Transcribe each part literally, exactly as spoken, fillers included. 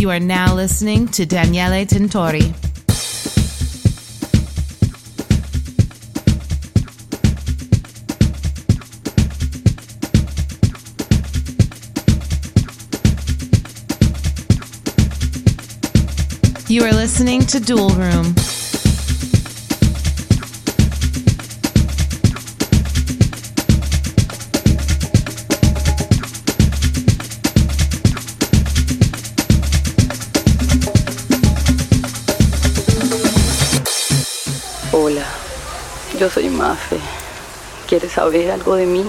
You are now listening to Daniele Tintori. You are listening to Dual Room. Hola, yo soy Mafe. ¿Quieres saber algo de mí?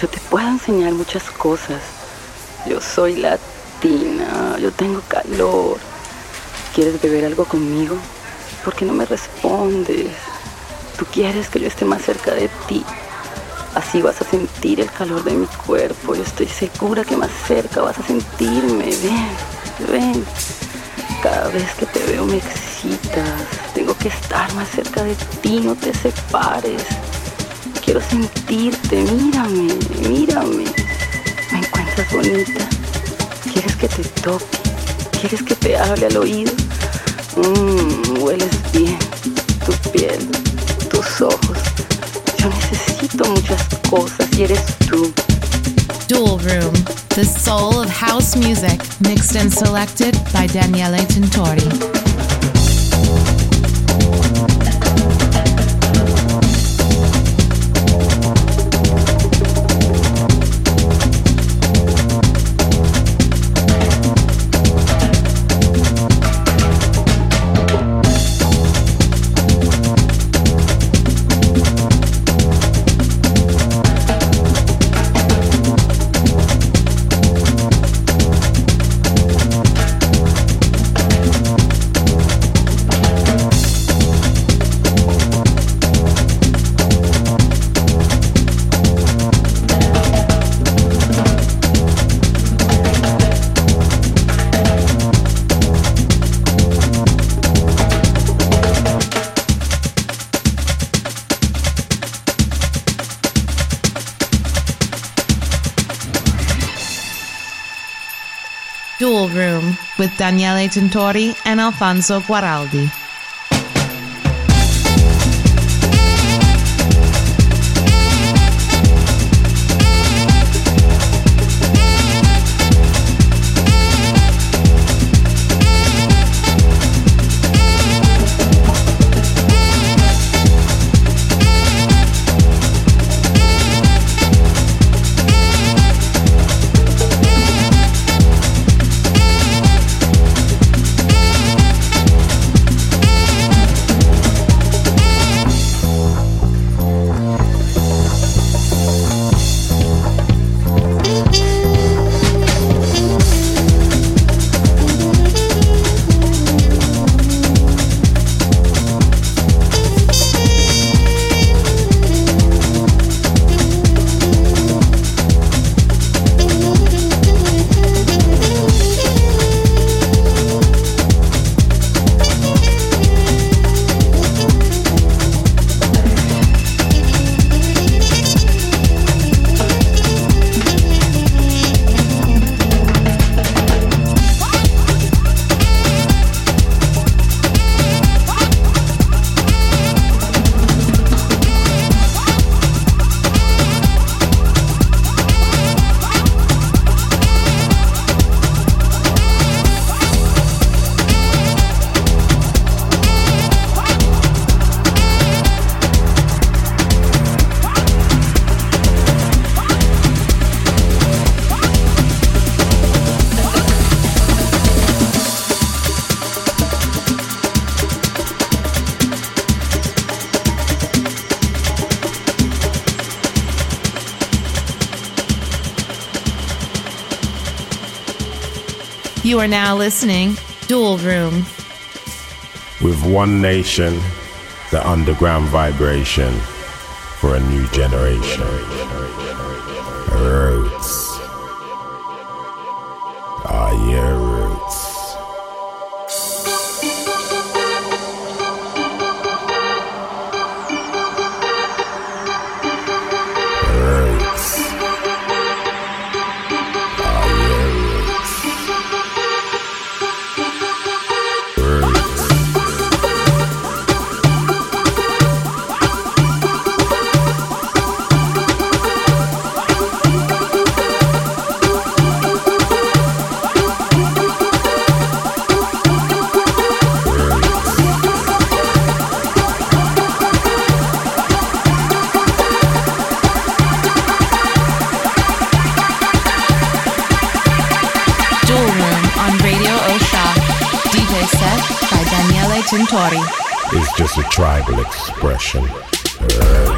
Yo te puedo enseñar muchas cosas. Yo soy latina, yo tengo calor. ¿Quieres beber algo conmigo? ¿Por qué no me respondes? Tú quieres que yo esté más cerca de ti. Así vas a sentir el calor de mi cuerpo. Yo estoy segura que más cerca vas a sentirme. Ven, ven. Cada vez que te veo me excitas. Tengo que estar más cerca de ti. No te separes. Quiero sentirte. Mírame, mírame. ¿Me encuentras bonita? ¿Quieres que te toque? ¿Quieres que te hable al oído? Mmm, hueles bien, tu piel, tus ojos. Yo necesito muchas cosas y eres tú. Dual Room, the soul of house music, mixed and selected by Daniele Tintori. Dual Room with Daniele Tintori and Alfonso Guaraldi. You are now listening Dual Room. With one nation, the underground vibration for a new generation. Roots. Ah, yeah, roots. Tintori. It's just a tribal expression. Uh...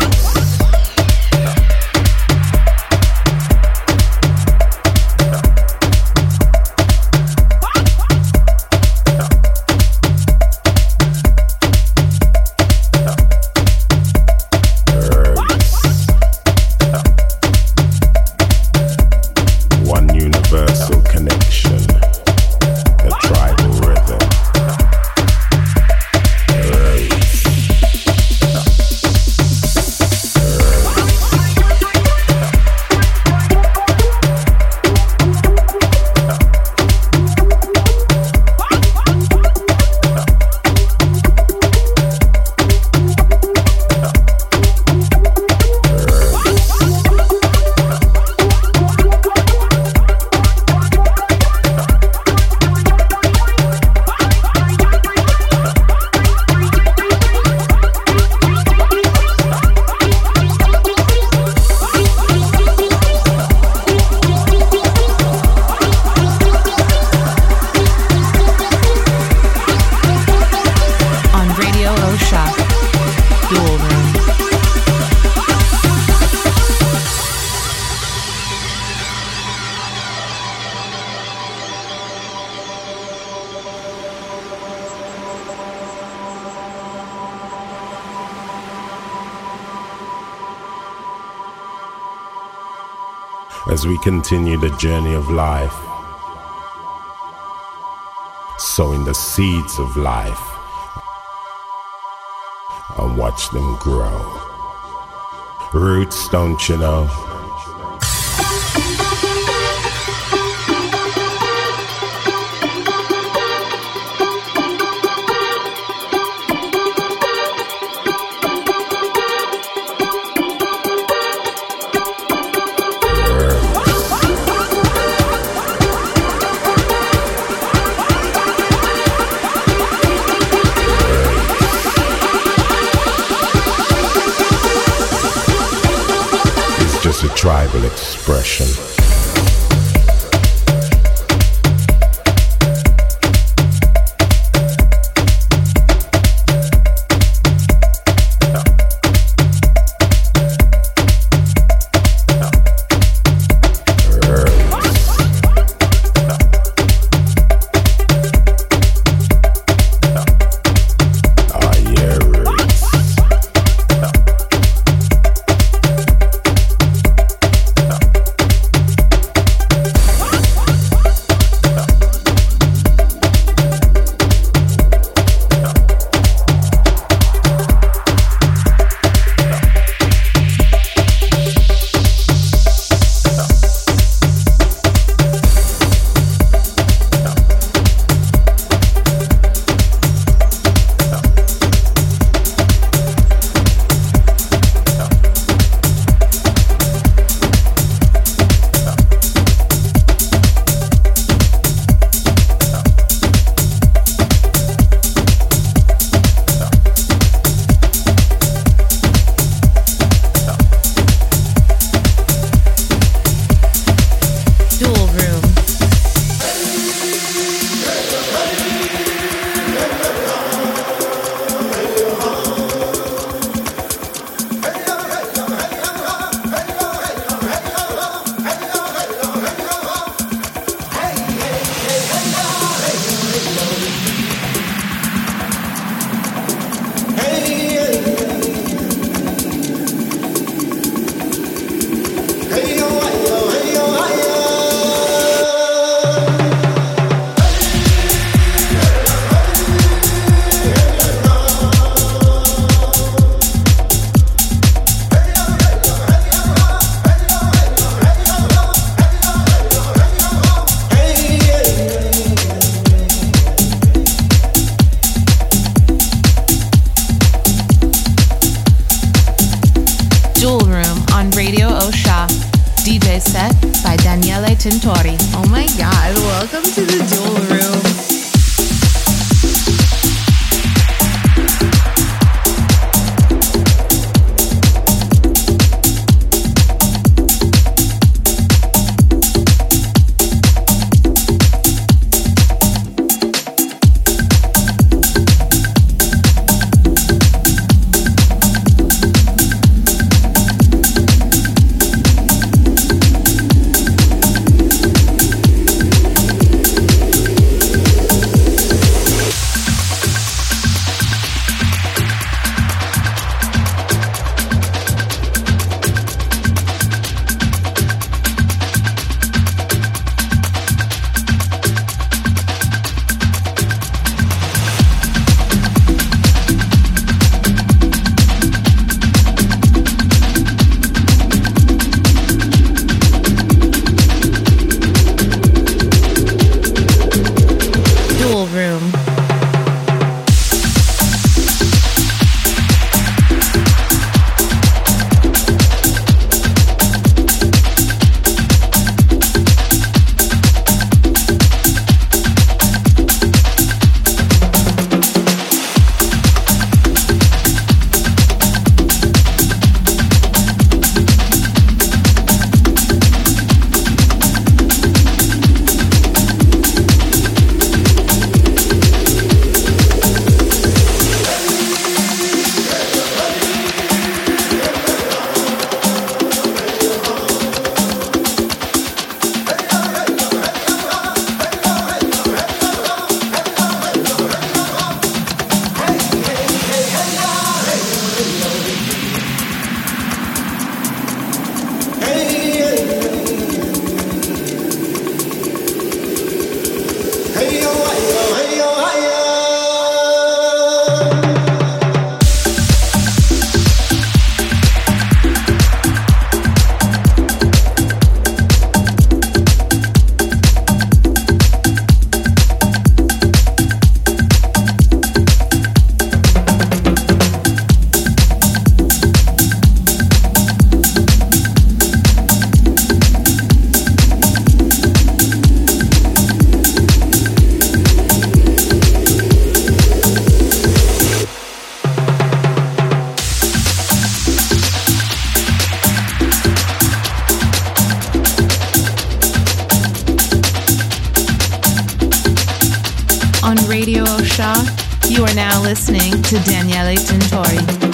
As we continue the journey of life, sowing the seeds of life, and watch them grow. Roots, don't you know? Tribal expression. Radio Osha. You are now listening to Daniele Tintori.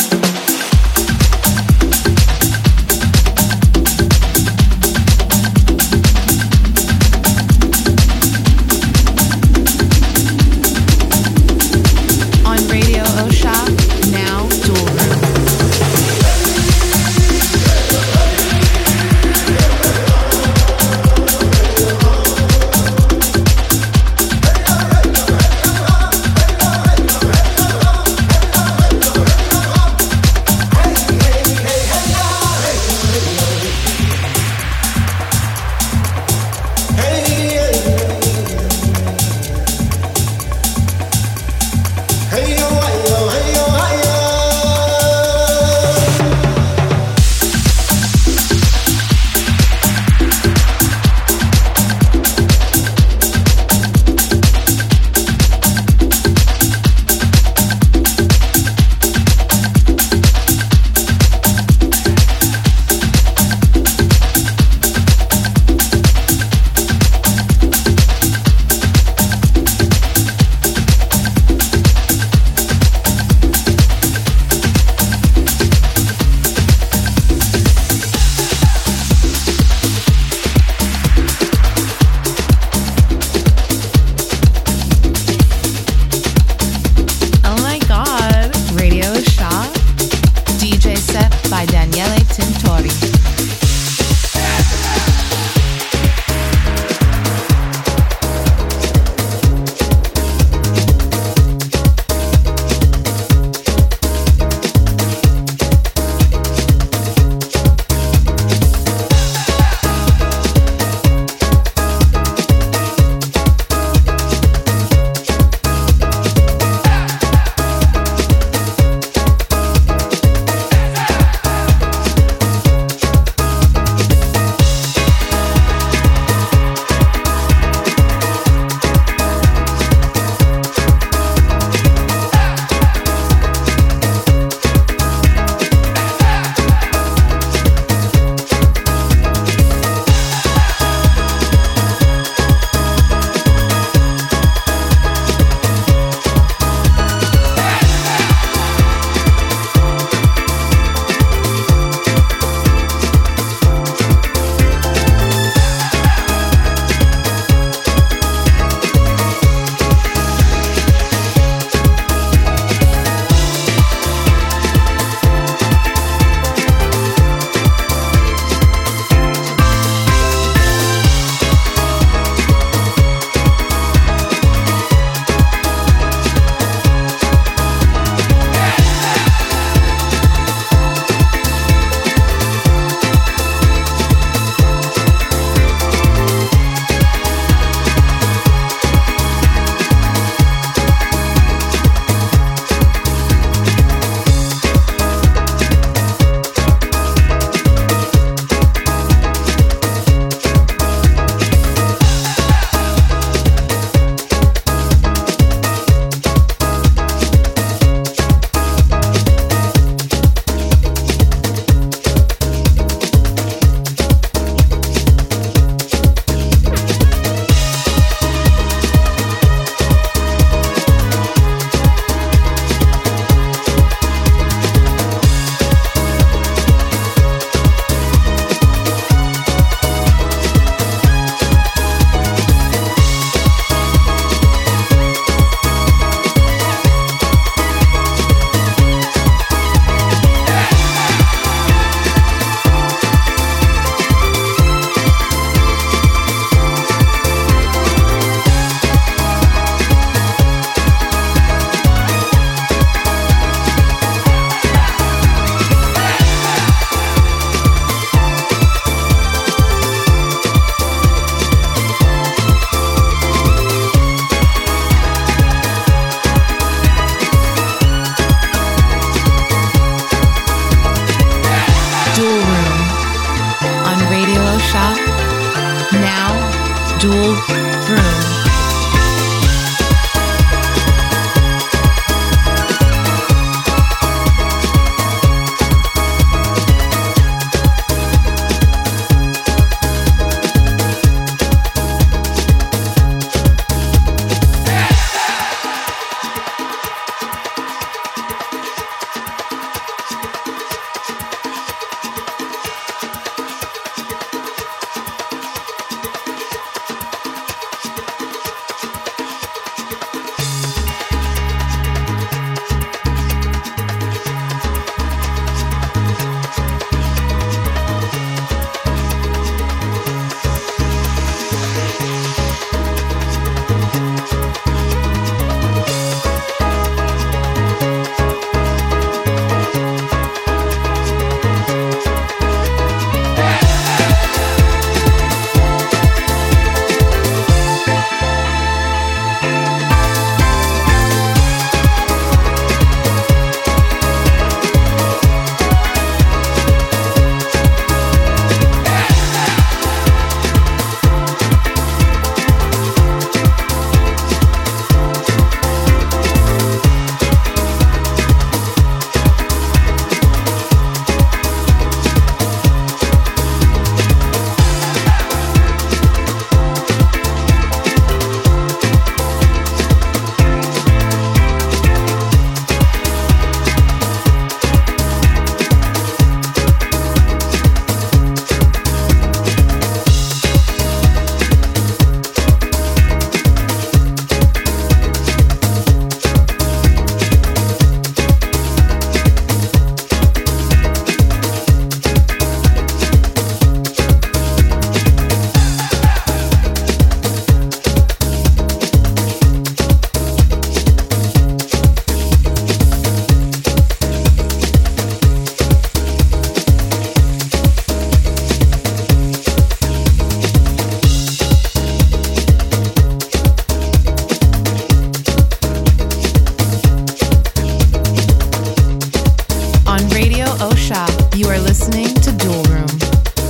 Osha. You are listening to Dual Room.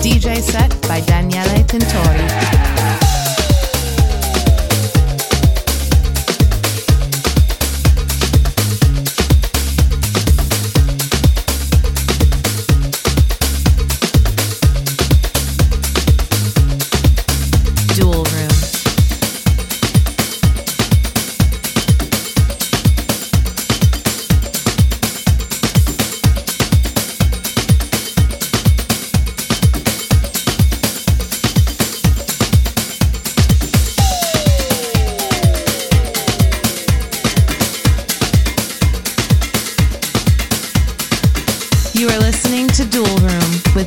D J set by Daniele Tintori.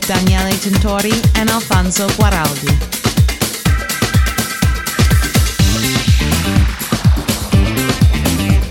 Daniele Tintori and Alfonso Guaraldi. Girl.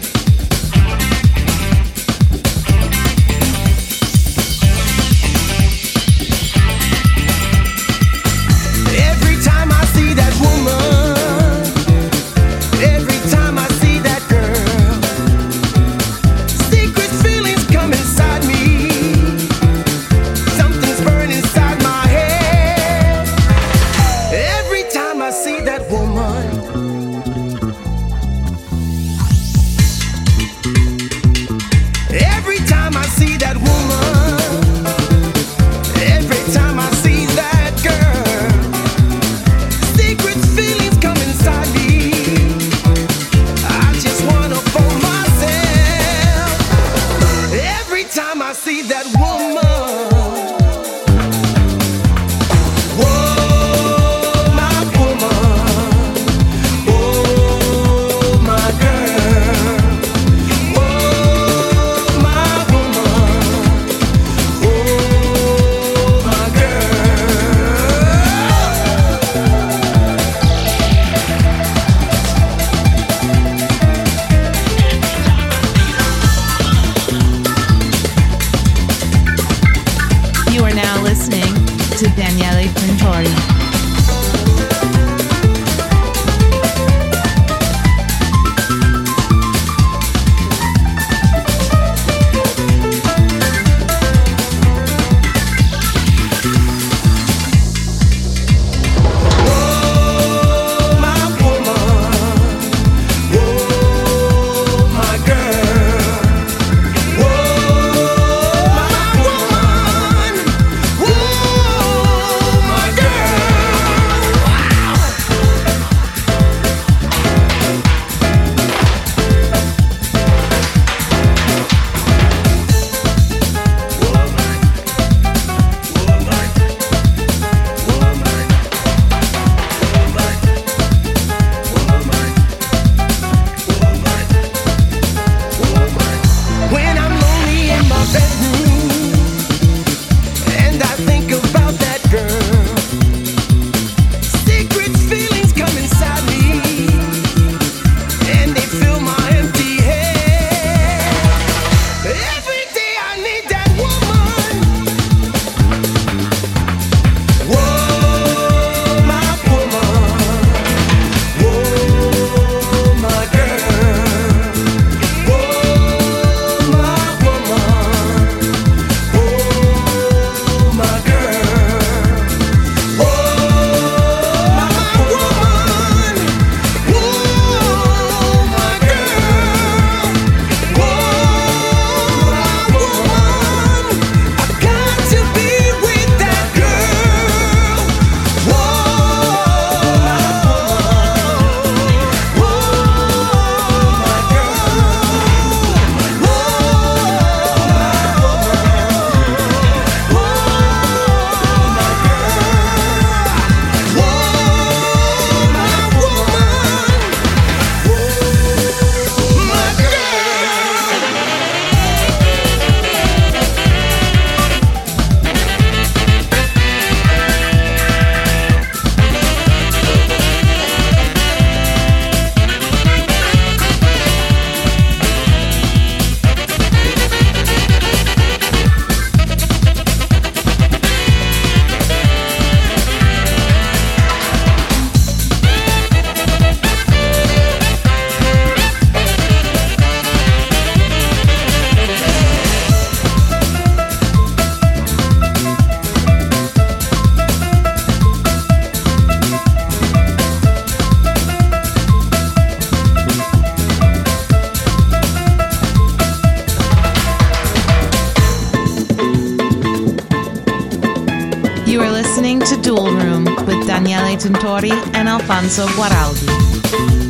Tintori and Alfonso Guaraldi.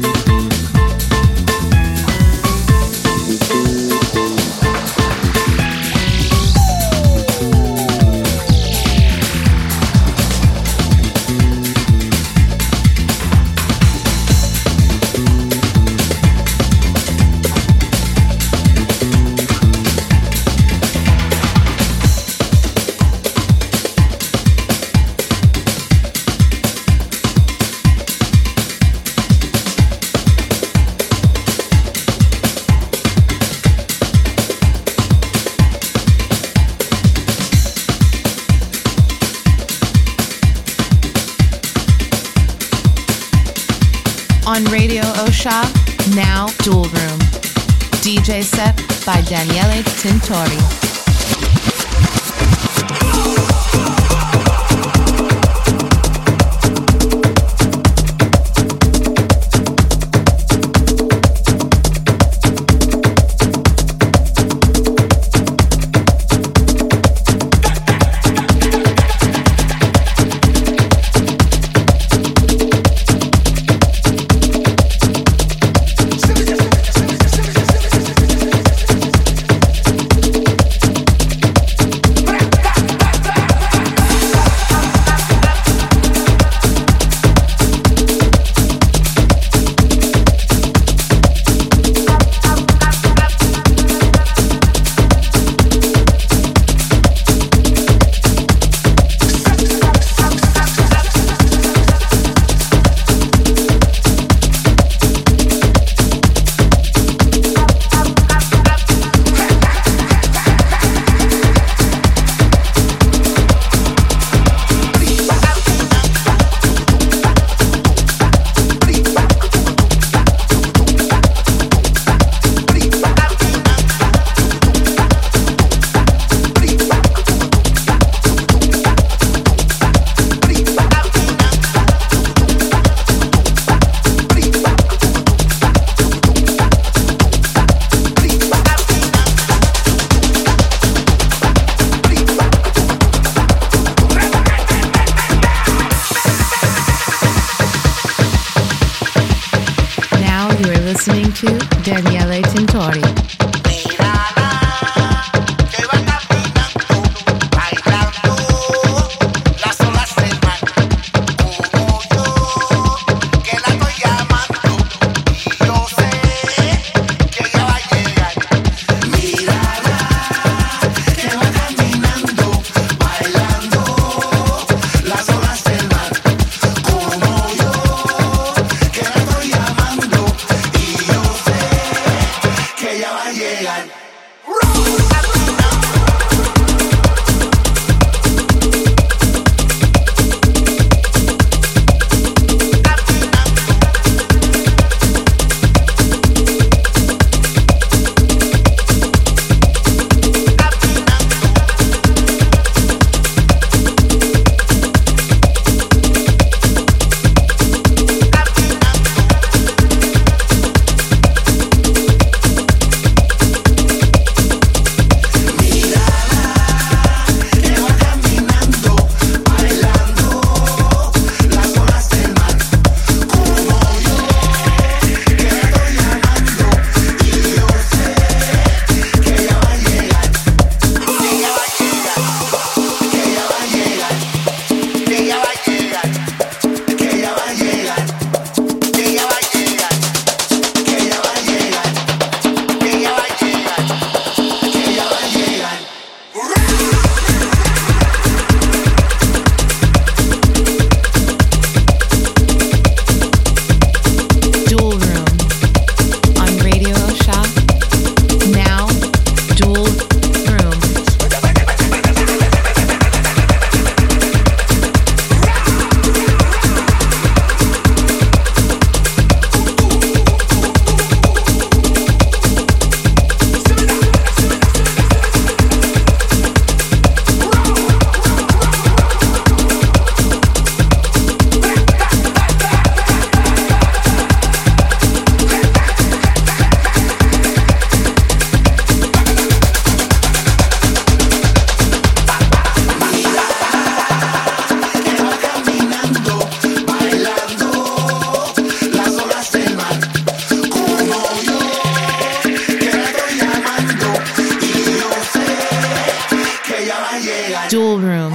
On Radio Osha, now Dual Room. D J set by Daniele Tintori. Listening to Daniele Tintori. Dual Room.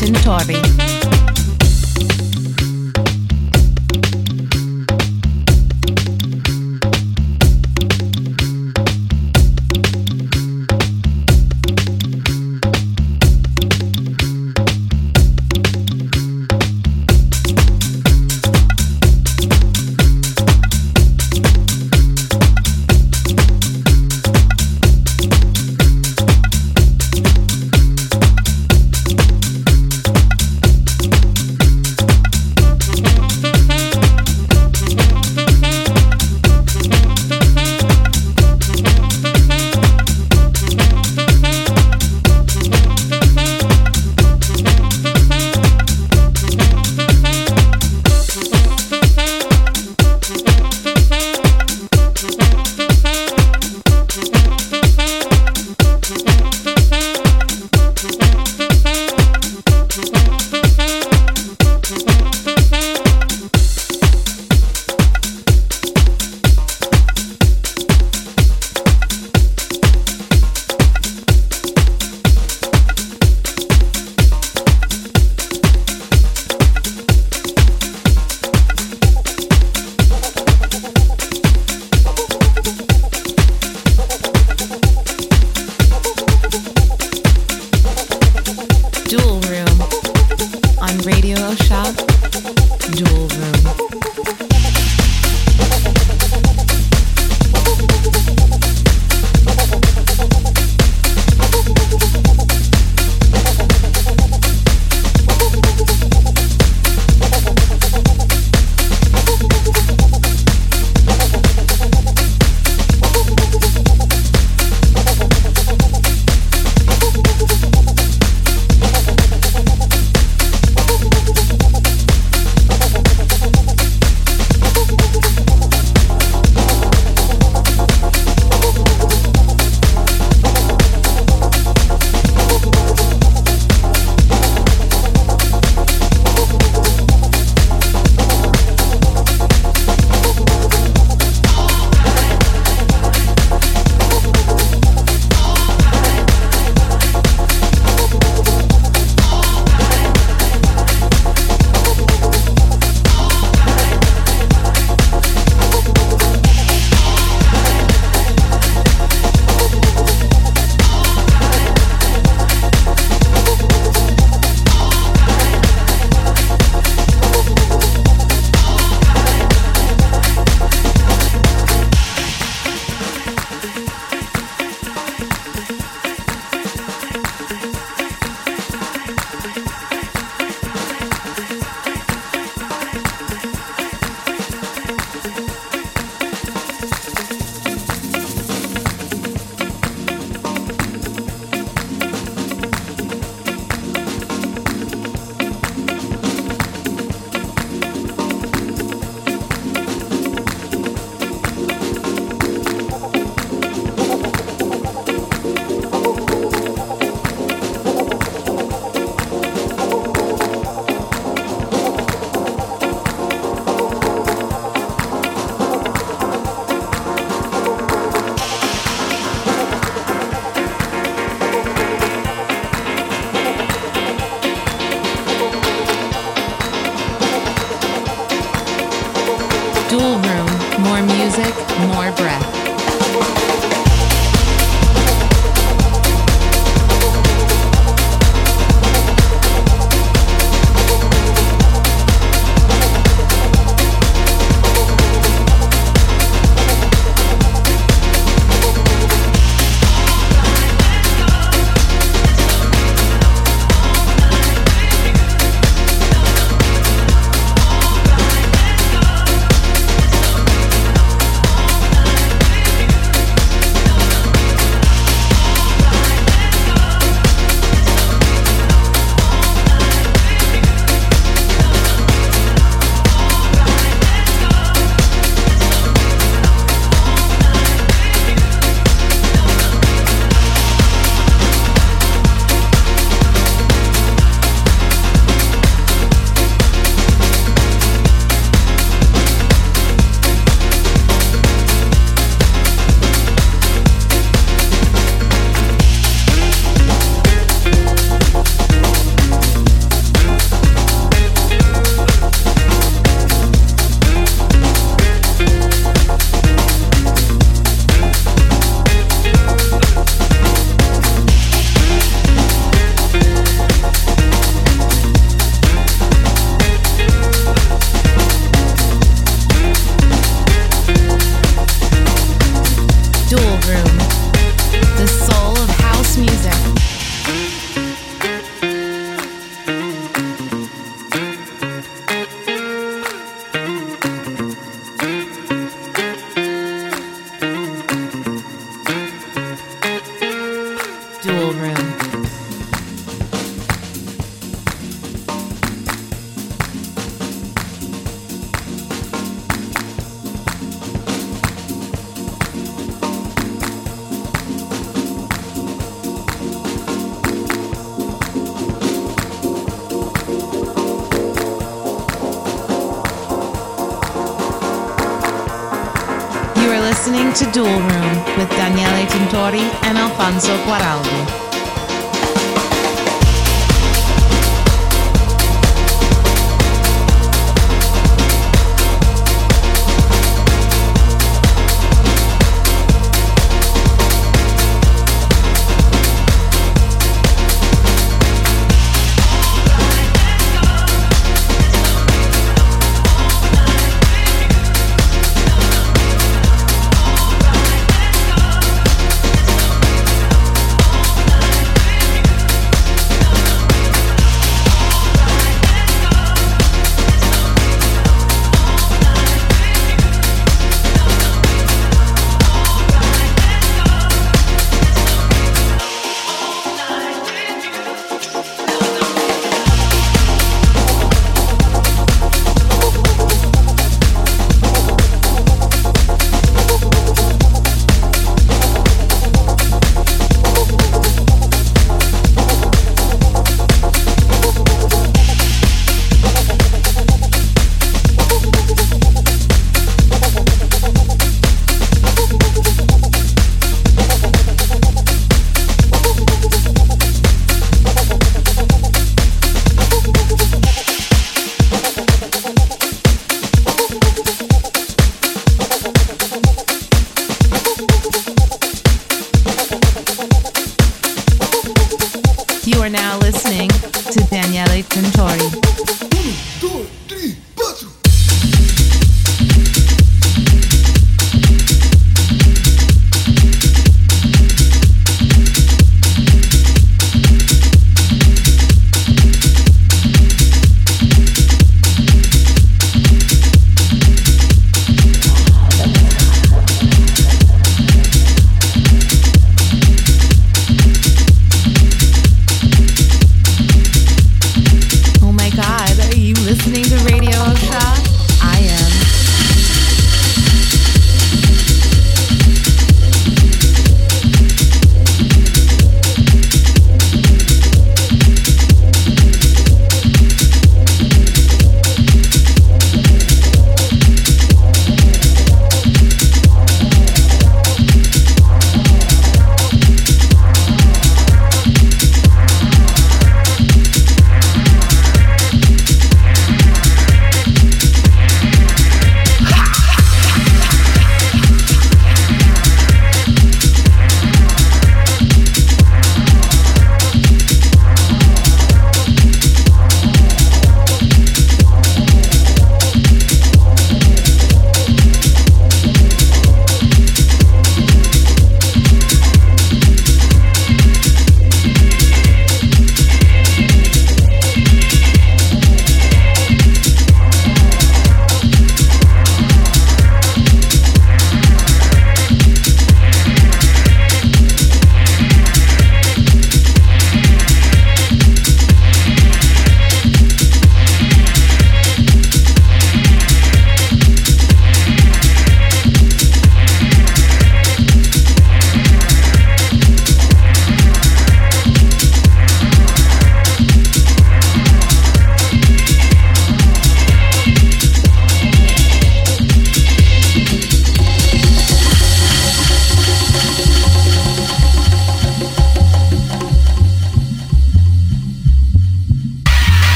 Tintori. To Dual Room with Daniele Tintori and Alfonso Guaraldi.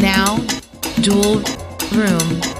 Now, Dual Room.